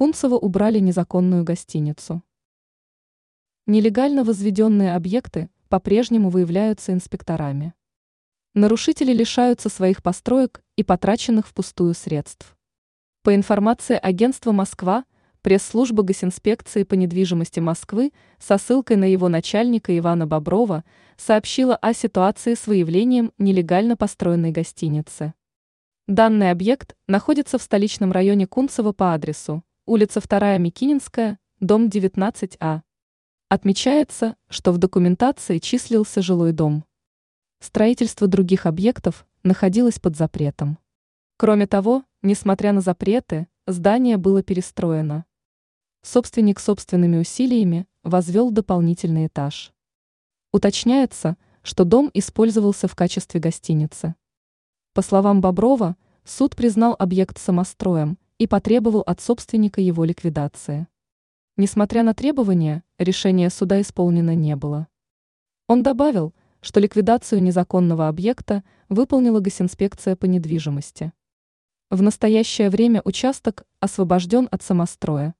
Кунцево убрали незаконную гостиницу. Нелегально возведенные объекты по-прежнему выявляются инспекторами. Нарушители лишаются своих построек и потраченных впустую средств. По информации агентства «Москва», пресс-служба Госинспекции по недвижимости Москвы со ссылкой на его начальника Ивана Боброва сообщила о ситуации с выявлением нелегально построенной гостиницы. Данный объект находится в столичном районе Кунцево по адресу улица 2-я Мякининская, дом 19А. Отмечается, что в документации числился жилой дом. Строительство других объектов находилось под запретом. Кроме того, несмотря на запреты, здание было перестроено. Собственник собственными усилиями возвел дополнительный этаж. Уточняется, что дом использовался в качестве гостиницы. По словам Боброва, суд признал объект самостроем и потребовал от собственника его ликвидации. Несмотря на требования, решение суда исполнено не было. Он добавил, что ликвидацию незаконного объекта выполнила Госинспекция по недвижимости. В настоящее время участок освобожден от самостроя.